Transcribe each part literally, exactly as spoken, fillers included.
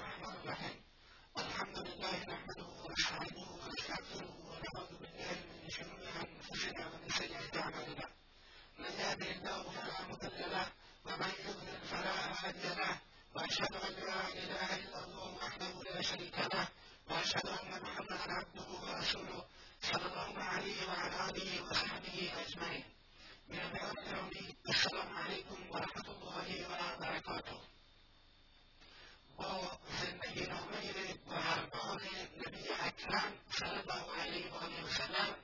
الرحمن الرحيم. الحمد لله نحمده ونستعينه ونستغفره ونعوذ بالله من شرور انفسنا ومن سيئات اعمالنا. من يهده الله فلا مضل له ومن يضلل فلا هادي له، واشهد ان لا اله الا الله وحده لا شريك له، واشهد ان محمدا عبده ورسوله صلى الله عليه وعلى اله وصحبه اجمعين. السلام عليكم ورحمه الله وبركاته. با زندگی نامه و فرمان نبی اکرم صلی الله علیه و سلم،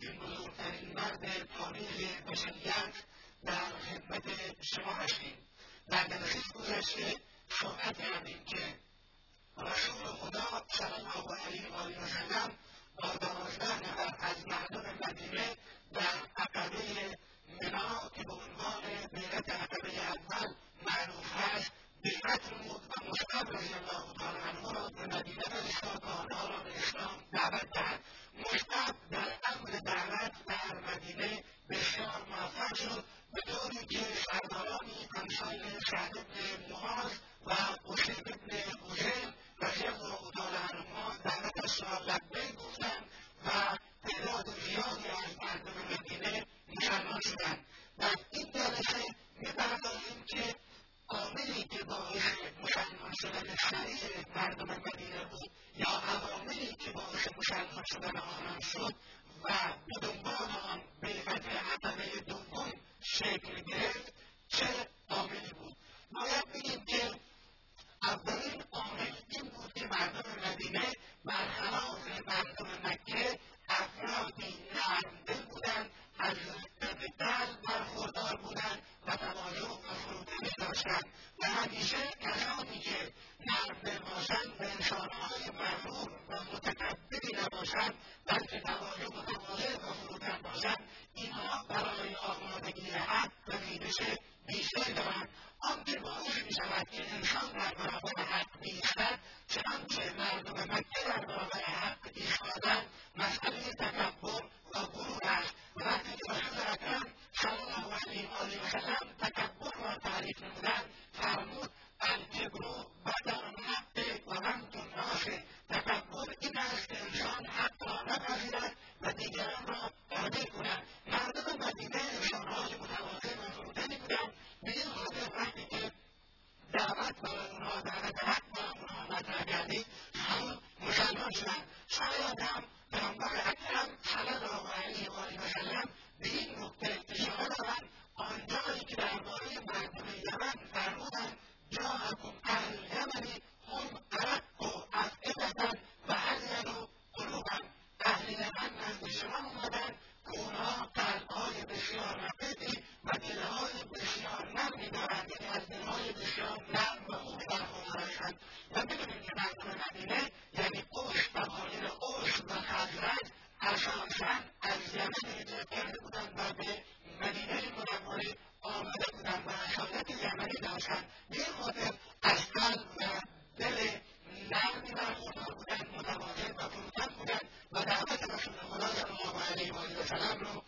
این بزرگترین مرد تاریخ بشریت، در خدمت شما هستیم. در درخیز گذشته صحبت کردیم که رسول خدا صلی الله علیه و سلم با دوازده نفر از مردم مدینه در عقبه منا که به عنوان بیعت عقبه اول معروف هست، بیعت نمود و مصعب رضی الله تعالی عنه را به مدینه فرستاد و آنها را به اسلام دعوت دهد. مصعب در امر دعوت در مدینه بسیار موفق شد، به طوری که سردارانی امثال سعد بن معاذ و اسید بن حضیل رضی الله تعالی عنهما دعوتش را لبیک گفتند و تعداد زیادی از مردم مدینه مسلمان شدند. در این جلسه می‌پردازیم که عاملی که باعث مسلمان شدن سریع مردم مدینه بود یا عواملی که باعث مسلمان شدن آنان شد و به دنبال آن بیعت عقبه دوم شکل گرفت چه عاملی بود. باید بگیم که اولین عامل این بود که مردم مدینه برخلاف مردم مکه افرادی نرمدل بودند، از دل برخوردار بودند و تواضع و فروتنی داشتند و همیشه کسانی که نرمدل باشند به انسانهای مغرور و متکبری نباشند، بلکه تواضع و متواضع و فروتن باشند، اینها برای آمادگی حق و بینش بیشتری دارند. آنچه باعث میشود که انسان در برابر حق بیستد، چنانچه مردم مکه در برابر حق ایستادند، مسئله تکبر و غرور است. وقتی که رسول اکرم صلی الله علیه و وسلم تکبر را تعریف نمودند، فرمود الکبر بدء الحق و غمط الناس. تکبر این است که انسان حق را نپذیرد و دیگران را قانع کند. مردم مدینه انسانهای متواضع و فروتنی بودند. به این خاطر وقتی که دعوت برای آنها دعوت حق برای آنها مطرح کردید، همون مسلمان شدند. شاید هم پیامبر اکرم صلی الله علیه و وسلم به این نکته اشاره دارند، آنجایی که درباره مردم یمن فرمودند جاءکم اهل الیمن هم ارق افئدة و ازین قلوبا. اهل یمن نزد شما آمدند که اونها قلبهای بسیار رقیقی و دلهای بسیار نرمی دارند، یعنی از دلهای بسیار نرم و خوبی برخوردارند. و میدونیم که مردم مدینه یعنی اوس و قبایل اوس و خزرج اساسا از یمن هجرت کرده بودند و به مدینه منوره آمده بودند و اصالت یمنی داشتند. به این خاطر از قلب و دل نرمی برخوردار بودند، متواضع و فروتن بودند و دعوت رسول خدا صلی الله علیه و آله و سلم رو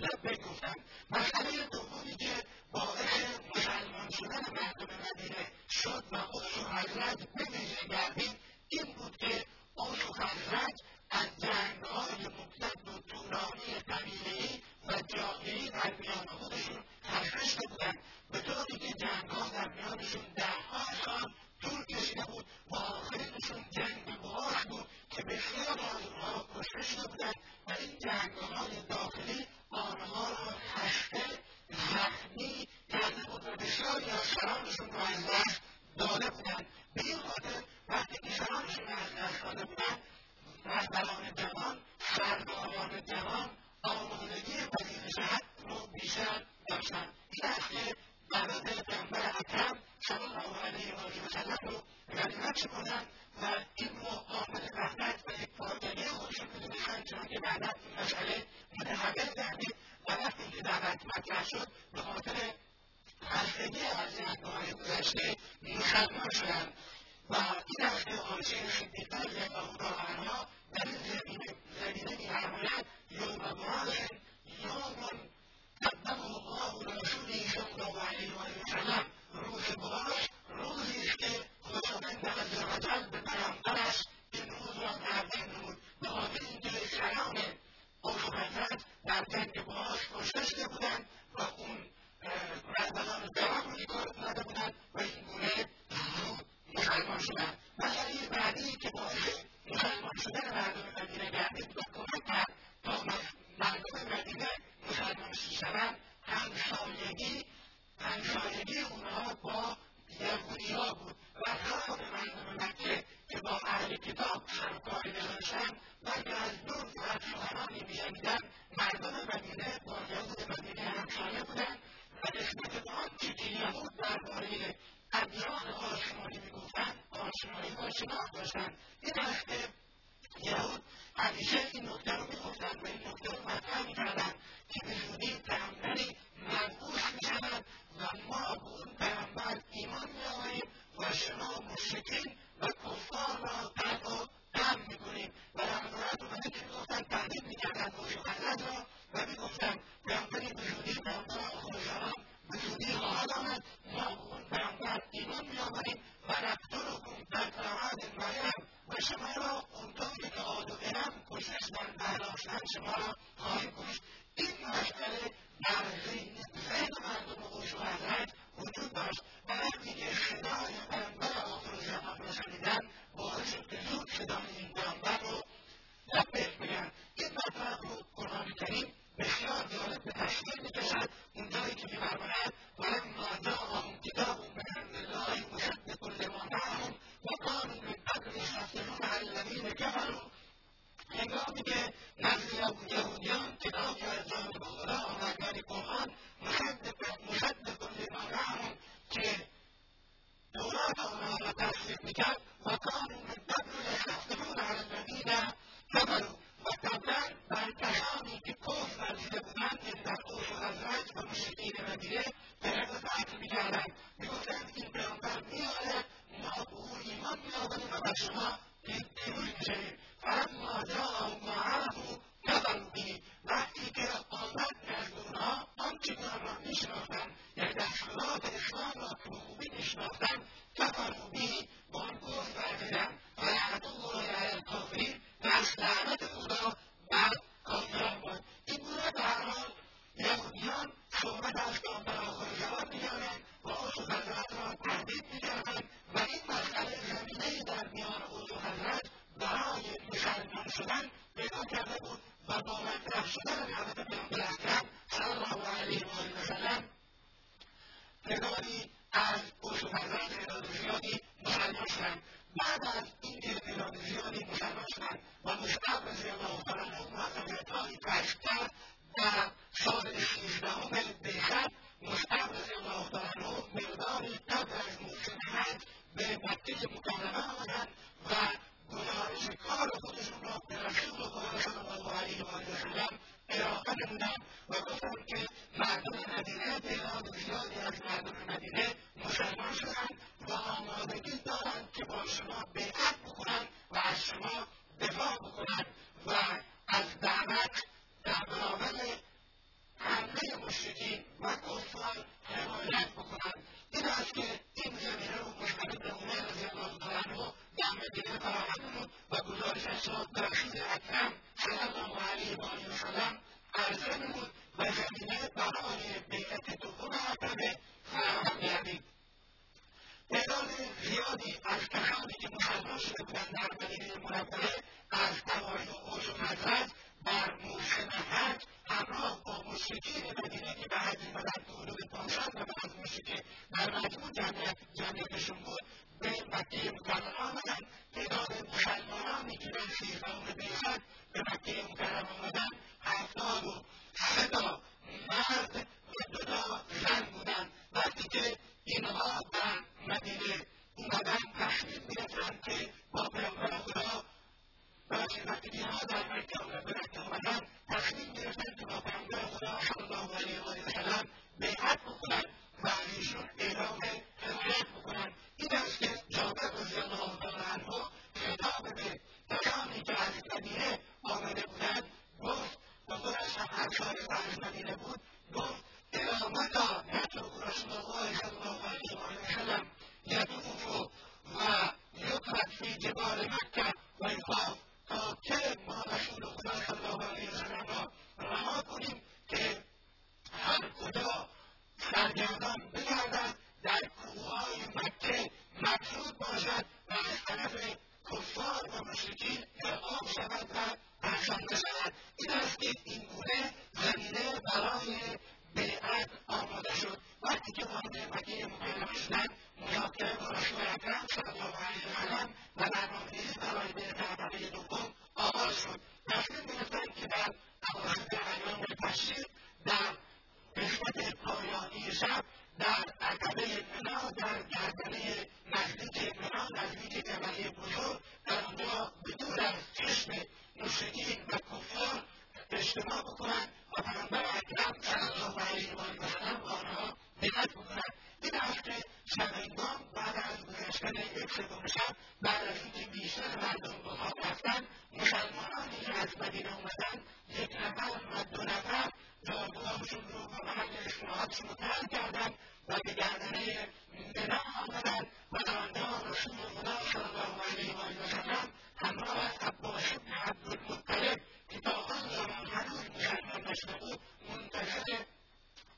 لبیک گفتند. مسئله دومی که باعث مسلمان شدن مردم مدینه شد و اوس و خزرج بویژه گردید، این بود که اوس و خزرج از جنگ‌های ممتد و طولانی قبیله‌ای و جاهلی در میان خودشون برگشته بودند، به طوری که جنگ‌ها در میانشون ده‌ها سال طول کشیده بود و آخرینشون جنگ باش بود که بسیاری از اونها کشته شده بودند و این جنگ‌های داخلی آنها را خسته زخمی کرده بود و بسیاری از سرانشون را از دست داده بودند. به این خاطر وقتی که سرانشون را از دست داده بودند، رهبران جوان، سرداران جوان آمادگی پذیرش حق رو بیشتر داشتند. این است که مدد پیامبر اکرم صلی الله علیه و آله و سلم رو غنیمت شمردند و این رو عامل وحدت و یکپارچگی خودشون میدونستند، چون که بعدا این مسئله متحول گردید و وقتی که دعوت مطرح شد به خاطر خستگی از جنگ‌های گذشته مسلمان شدند. و این است که عایشه صدیقه رضی الله تعالی عنها در این زمینه می‌فرماید یوم امرئ یوم قدمه الله لرسوله صلی الله علیه و آله و سلم. روز براش روزی است که خداوند عز پیشروهای باشناس باشن. یه وقته یهود همیشه این نکته رو میگفتن و این نکته رو مطرح میکردن که به زودی پیامبری منعوت میشوند و ما به اون پیامبر ایمان میآوریم و شما مشرکین و کفار را قطع و دم میکنیم و رحمت اومده که میگفتن تردید میکردن خوش ملت را و میگفتن پیامبری به زودی پیامبر خدایان به زودی خواهد آمد، ما به اون پیامبر ایمان میآوریم و نقتلکم کالمعاد المریم و شما را اونطوری که عاد و ارم کشتند برداشتند شما را خواهیم کشت. این مسئله در ذهن مردم اوج حضرت وجود داشت و وقتی که صدای پیامبر آخر زمان را شنیدند باعث شد که زود صدای این پیامبر رو لبیک بگن. این مطلب رو قرآن کریم بسیار زیاد به تشکیل میکشد اونجایی که میفرماند ولما جاءهم کتاب من عند الله مصدق لما معهم وکانوا من قبل یستفتحون علی الذین کفروا، هنگامی که نزد یهودیان کتابی از جانب خدا آمد یعنی قرآن مصدق لما معهم که دولت آنها را تصدیق میکرد وکانوا من قبل یستفتحون علی الذین کفروا و قبلا بر کسانی که کفر ورزیده بودند یعنی در اوج حضرت و مشرکین مدینه دریغ قتل میکردند، میگفتند این پیامبر میآید ما به او ایمان میآوریم و بر شما پیروز میشویم. فلما جاءهم ما عرفوا کفروا به، وقتی که آمد نزد اونها آنچه که آن را میشناختند یعنی دستورات اسلام را به خوبی میشناختند کفروا به، با آن کفر ورزیدند و لعنة الله علی الکافرین، پس لعنت خدا بر کافران بود. این گونه به هر حال یهودیان صحبت از پیامبر آخر زمان میکردند و اوج حضرت را تهدید میکردند و این مسئله زمینهای در میان اوج حضرت برای مسلمان شدن پیدا کرده بود و با مطرح شدن دعوت پیامبر اکرم صلی الله علیه و آله وسلم تعدادی از اوج حضرت تعداد زیادی مسلمان شدند. بعد از اینکه تعداد زیادی مسلمان شدند و مصعب رضی الله تعالی عنه مقاومت‌هایی کشف کرد، در سال سیزدهم بیهقت مصعب رضی الله تعالی عنه مقداری قبل از موسم حج به مکه مکرمه آمدند و گزارش کار خودشون را به رسول الله صلی الله علیه و آله وسلم ارائه نمودند و گفتند که مردم مدینه تعداد زیادی از مردم مدینه مسلمان شدند و آمادگی دارند که با شما بیعت بکنند و از شما دفاع بکنند و از دعوت در برابر حمله مشرکین و کفار حمایت بکنند. این است که این زمینه رو مشترک به عمر رضی الله تعالی عنه در مدینه فراهم نمود و گزارشش را به رسول اکرم صلی الله علیه و آله وسلم عرضه نمود و زمینه برای بیعت دوم عقبه فراهم گردید. تعداد زیادی از کسانی که مسلمان شده بودند در مدینه منوره از قبایل اوج حضرت در موسم حج همراه با مشرکین مدینه که به حج می‌آمدند به حدود پانصد نفر از مشرکین در مجموع جمعیتشون بود به مکه مکرمه آمدند. تعداد مسلمانانی که در سیزدهم بیهقت به مکه مکرمه آمدند هفتاد و سه تا مرد و دو تا زن بودند. وقتی که اینها در مدینه اومدند تصمیم گرفتند که با پیامبر خدا وقتی مدینی ها در مکه آمدند تصمیم گرفتند که با پیامبر خدا صلی الله علیه و آله وسلم بیعت بکنند و ایشون اعلام حمایت بکنند. این است که جابر رضی الله تعالی عنه خطاب به کسانی که از مدینه آمده بودند گفت و خودش هم انصاری و از مدینه بود، گفت الی متی یترک رسول الله صلی الله علیه و آله وسلم یطوف و یقعد فی جبال مکه و یخاف، تا که ما رسول خدا صلی الله علیه و سلم را رها کنیم که هر کجا سرگردان بگردد در کوههای مکه مطرود باشد و از طرف کفار و مشرکین اقدام شود و پسند شود. این است که این گونه زمینه برای بیعت آماده شد. وقتی که وارد مکه مکرمه شدند مذاکره با رسول اکرم صلی الله علیه وسلم و برنامه‌ریزی برای بیعت عقبه دوم آغاز شد. تصمیم گرفتند که در اواسط ایام تشریق در قسمت پایانی شب در عقبه منا در گردنه نزدیک منا نزدیک جبل بویور در اونجا به دور از چشم مشرکین و کفار اجتماع بکنن و پیامبر اکرم صلی الله علیه و سلم آنها بیعت بکنن. این عصر شب هنگام بعد از گذشتن یک سوم شب، بعد از اینکه بیشتر مردم به خواب رفتن، مسلمانانی که از مدینه اومدن یک نفر و دو نفر جادوهاشون رو و محل اشتراحاتشون رو ترک کردن و به گردنه منه آمدن و داندان رسول خدا صلی الله علیه و سلم همراه از عباس بن عبدالمطلب که تا آن زمان هنوز مسلمان نشده بود منتظر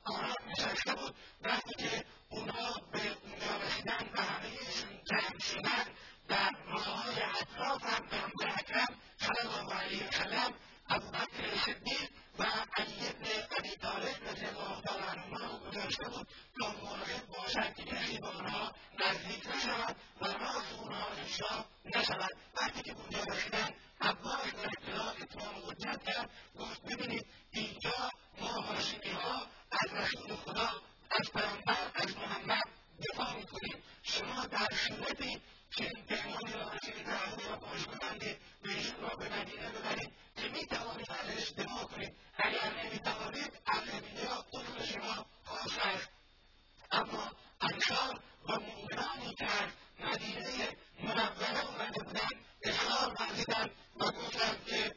آنها نشسته بود. وقتی که اونها به اونجا رسیدن و همهشون جمع شدن در راههای اطراف هم پیامبر اکرم صلی الله علیه وسلم ابوبکر صدیق و علی بن ابی طالب رضی الله تعالی عنهما رو گذاشته بود تا مراقب باشد که کسی به آنها نزدیک نشود و راز اونها افشا نشود. وقتی که اونجا رسیدن عباس در ابتدا اتمام حجت کرد، گفت ببینید اینجا ما هاشمی‌ها از رسول خدا، از پیامبر، از محمد دفاع میکنیم. شما در صورتی که این پیمانی را رسید رعوی را باش ببندید و ایشون را به مدینه ببرید که میتوانید ازش دفاع کنید، اگر نمیتوانید اغلبیه ها دخل شما خاص است. اما انصار و مؤمنانی که از مدینه منوره اومده بودند اصرار ورزیدند و گفتند که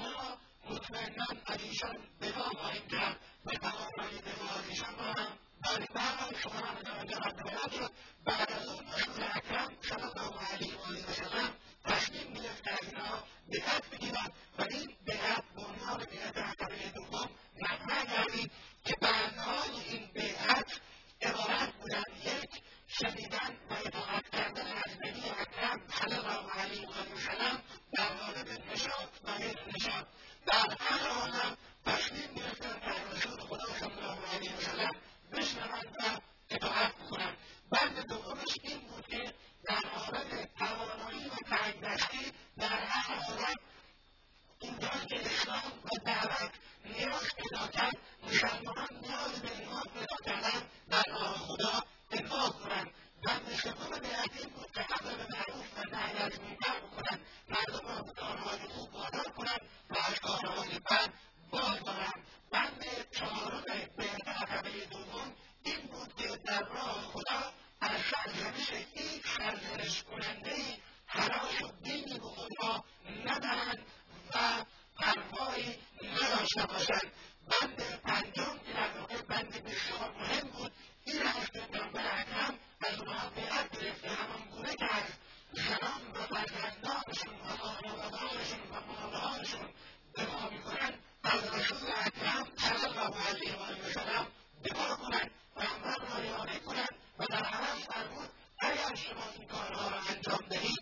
ما مطمئنان از ایشان دفاع خواهیم کرد و توانایی دفاع از ایشان را هم داریم. به همان شما هم متوجه باید شد. بعد از اون رسول اکرم صلی الله علیه وسلم تصمیم گرفت که از اینها بیعت بگیرند و این بیعت به عنوان بیعت عقبه دوم مطرح گردید که بنای این بیعت عبارت بودند: یک، شنیدن و اطاعت کردن از نبی اکرم صلی الله علیه وسلم در مورد نشاط و غیر نشاط. در هر حال هم تصمیم گرفتند که از رسول خدا صلی الله علیه وسلم بشنوند و اطاعت بکنند. بند دومش این بود که در حالت توانایی و تنگدستی در هر حالت اینجا که اسلام و دعوت نیاز پیدا کرد، مسلمانان نیاز به ایمان پیدا کردن در راه خدا انفاق کنند. بند سوم بیعت این بود که امر به معروف و نهی از منکر بکنند، مردم را به کارهای خوب وادار کنند و از کارهای بد بازدارند. بند چهارم بیعت عقبه دوم این بود که در راه خدا از سرزنش هیچ سرزنش کنندهای هراس و دینی به خودها ندهند و پروایی نداشته باشند. بند پنجم که در واقع بند بسیار مهم بود این است که پیامبر اکرم از اونها بیعت گرفت همانگونه که از زنان و فرزندانشون و خانواده‌هاشون و مالهاشون دفاع میکنند از رسول اکرم صلی الله علیه وسلم دفاع کنند و همراه را رعایت کنند و در عوض فرمود اگر شما این کارها را انجام دهید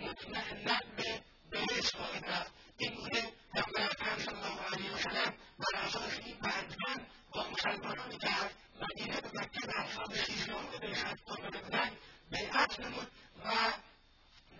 مطمئنا به بهشت خواهید رفت. این بوده پیامبر اکرم صلی الله علیه وسلم بر اساس این بندبند با مسلمانانی که از مدینه به مکه به اصحاب سیزدهم بعثت آمده بودند بیعت نمود و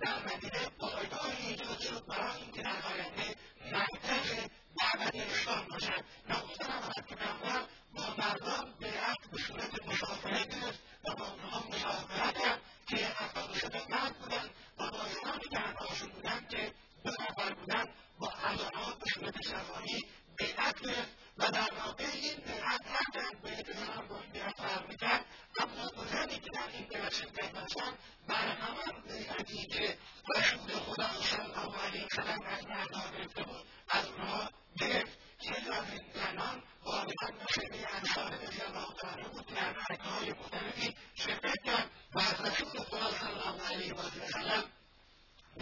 در مدینه پایگاهی ایجاد شد برای اینکه در آینده مرکز دعوت اسلام باشد. ناگزیر نبود که پیامبر با مردم بیعت به صورت مشافهه گرفت و با اونها مشافهه کرد که اصحاب صداقت بودند و با زنانی که همراهشون بودند که دو نفر بودند با ازآنها به صورت شفاهی بیعت گرفت و در واقع این بیعت هرچند بیعت زنان با این بیعت فرق میکرد، اما دو زنی که در این بیعت شرکت داشتند برهمن بیعتی که رسول خدا صلی الله علیه وسلم از مردها گرفته بود از اونها گرفت. خیلی از این زنان غالبا نسل انصار رضی الله تعالی بود که در حرکههای مختلفی شرکت کرد و از رسول خدا صلی الله علیه وسلم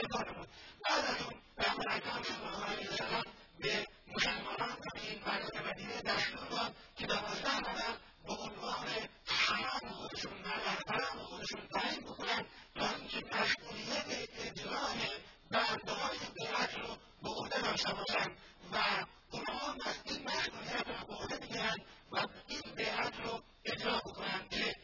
دفاع نمود. بعد از اون پیامبر اکرم صلی الله علیه وسلم به مسلمانان و به این مردم مدینه دستور داد که دوازده نفر به عنوان سران خودشون و رهبران خودشون تعیین بکنند تا اینکه مسئولیت اجرای بندههای بیعت رو به عهده داشته باشند و اونها این مسئولیت رو به عهده بگیرند و این بیعت رو اجرا بکنند که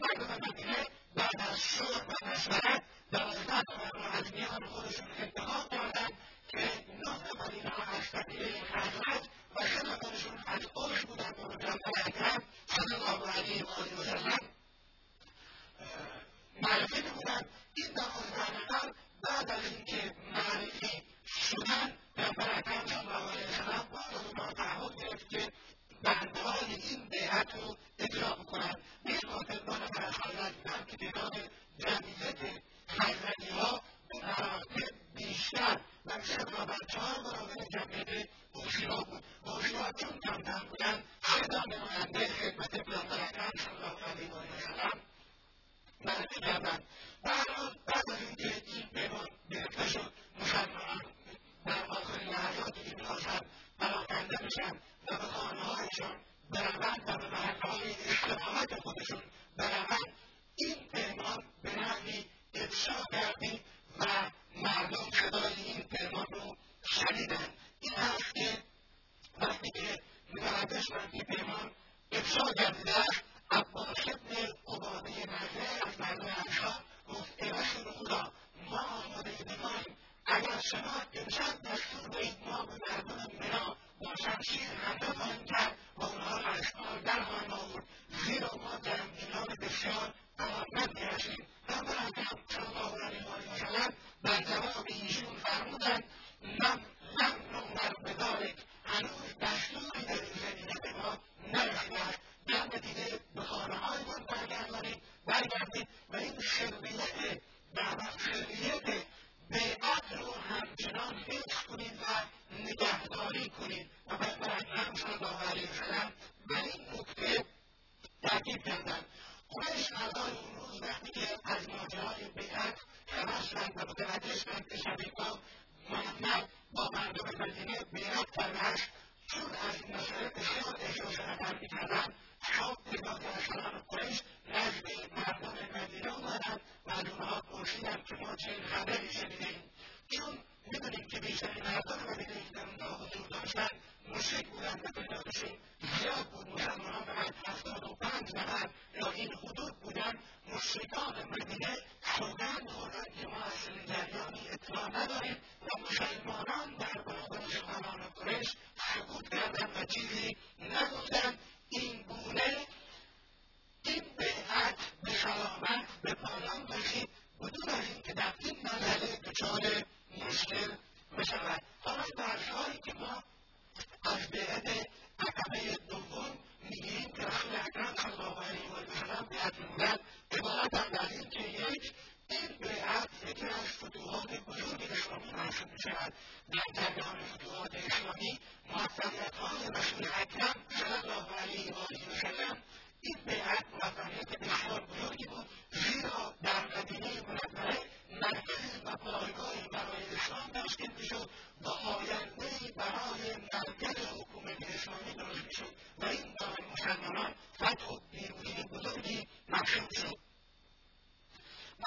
مردم مدینه بعد از شور و مشورت دوازده نفر را از میان خودشون انتخاب کردند که نه نفر اینها از قبیله خزرج و سه نفرشون از اوس بودند و به پیامبر اکرم صلی الله علیه و آله و سلم معرفی نمودند. کسی که معرفی شدن در پراکنش ماهر هم با اونها تعهد گرفت که بنده‌های این بیعت رو اجرا بکنن. به ماطبان پرخالت دیدم که دیدان جمعیت خیزنی ها به مراقب بیشتر و شبا بر چهار مراقب جمعیت بوشی ها بود. بوشی ها چون کمتر بودن شدن به مانده خدمت پراکنش ماهر هم برده کردن. و الان بعد از این که این بیمان گرفته شد مسلمان در آخرین لحظات این میخواستن پراکنده بشن و به خانه‌هایشان بروند و به محله‌های اجتماعات خودشون بروند. این پیمان به نحوی افشا گردید و مردم صدای این پیمان رو شنیدند. این هست که وقتی که متوجه شدند این پیمان افشا گردیده است، عباس بن عباده نجار از بنی انصار گفت ای رسول‌الله، ما آماده ایم، اگر شما امشب دستور دهید ما به مردم منا با شمشیر حمله خواهیم کرد و اونها را از کار درخواهیم آورد، زیرا ما جنگیان بسیار توانمند می‌باشیم. و مریم صلی الله علیه وسلم در جواب ایشون فرمودند نحن نؤمر بذلک، هنوز دستوری در این زمینه به ما نرسیده است. در نتیجه به خانه‌هایمان برگردانید برگردید و این خلقیت خلقیت بیعت رو همچنان حفظ کنید و نگهداری کنید. و پیامبر صلی الله علیه وسلم به این نکته تاکید کردند. قریش مردان اون روز وقتی که از ماجرای بیعت خبر شدند و متوجه شدند که شبیبا محمد با مردم مدینه بیعت کرده است، چون از مسئله بسیار احساس خطر میکردند، شب امام علیه قریش نزد مردم مدینه اومدند و از اونها پرسیدند که ما چه خبری شنیده‌ایم. چون میدونیم که بیشتر مردم مدینه که در اونجا حضور داشتند مشرک بودند و تعدادشون زیاد بود. مسلمانها فقط هفتاد و پنج نفر یا این حدود بودند. مشرکان مدینه سوگند خوردند که ما از چنین جریانی اطلاع نداریم و مسلمانان در برابر سخنان قریش سکوت کردند و چیزی نگفتند. این گونه این بیعت به سلامت به پایان رسید بدون از اینکه در این مرحله دچار مشکل بشود. حالا درس‌هایی که ما از بیعت عقبه دوم می‌گیریم که رسول اکرم صلی الله علیه وسلم به ادبیات عبارتند از اینکه یک، این بیعت یکی از فتوحات بزرگ اسلامی محسوب می‌شود. در جریان فتوحات اسلامی موفقیت‌های رسول اکرم صلی الله علیه وسلم، این بیعت موفقیت بسیار بزرگی بود، زیرا در مدینه منوره مرکزی و پایگاهی برای اسلام تشکیل میشد و آیندهای برای مرکز حکومت اسلامی درست میشد و این برای مسلمانان فتح و پیروزی بزرگی محسوب شد.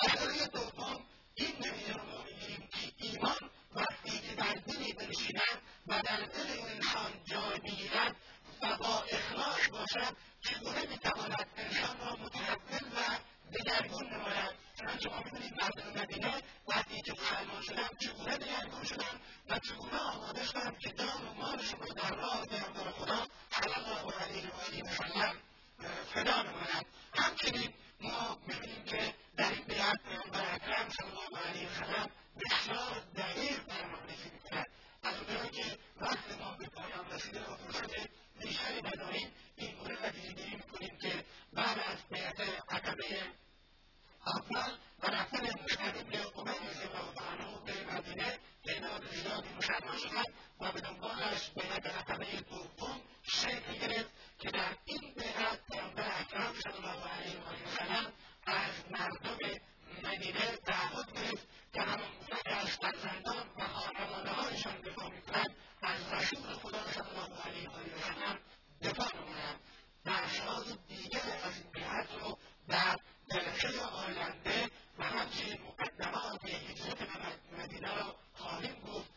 مسئله دوم این نمیزه رو ما می‌بینیم که ایمان وقتی که در دلی بنشیند و در دل انسان جای می‌گیرد و با اخلاص باشد، چگونه می‌تواند انسان را متحول و دگرگون نماید. چنانچه ما می‌بینیم مردم مدینه وقتی که مسلمان شدند چگونه دگرگون شدند و چگونه آماده شدند که جان و مالشون را در راه پیامبر خدا صلی الله علیه وسلم فدا نمایند. همچنین ما می‌بینیم که در این بیعت پیامبر اکرم صلی الله علیه وسلم بسیار دقیق فرمانرسی می‌کند. از اونجایی که وقت ما به پایان رسیده و فرصت بیشتری نداریم، این گونه نتیجه‌گیری می‌کنیم که بعد از بیعت عقبه اول و رفتن مشعل بن عمیر رضی الله عنه به مدینه تعداد زیادی مسلمان شدند و به دنبالش بیعت عقبه دوم شکل گرفت که در این بیعت پیامبر اکرم صلی الله علیه وسلم از مردم مدینه تعهد گرفت که همان گونه که از فرزندان و خانواده‌هایشان دفاع می‌کنند، از رسول خدا صلی الله علیه وسلم دفاع نمایند. بخش‌های دیگری از این بیعت رو در جلسه آینده و همچنین مقدمات هجرت مدینه را خواهیم گفت.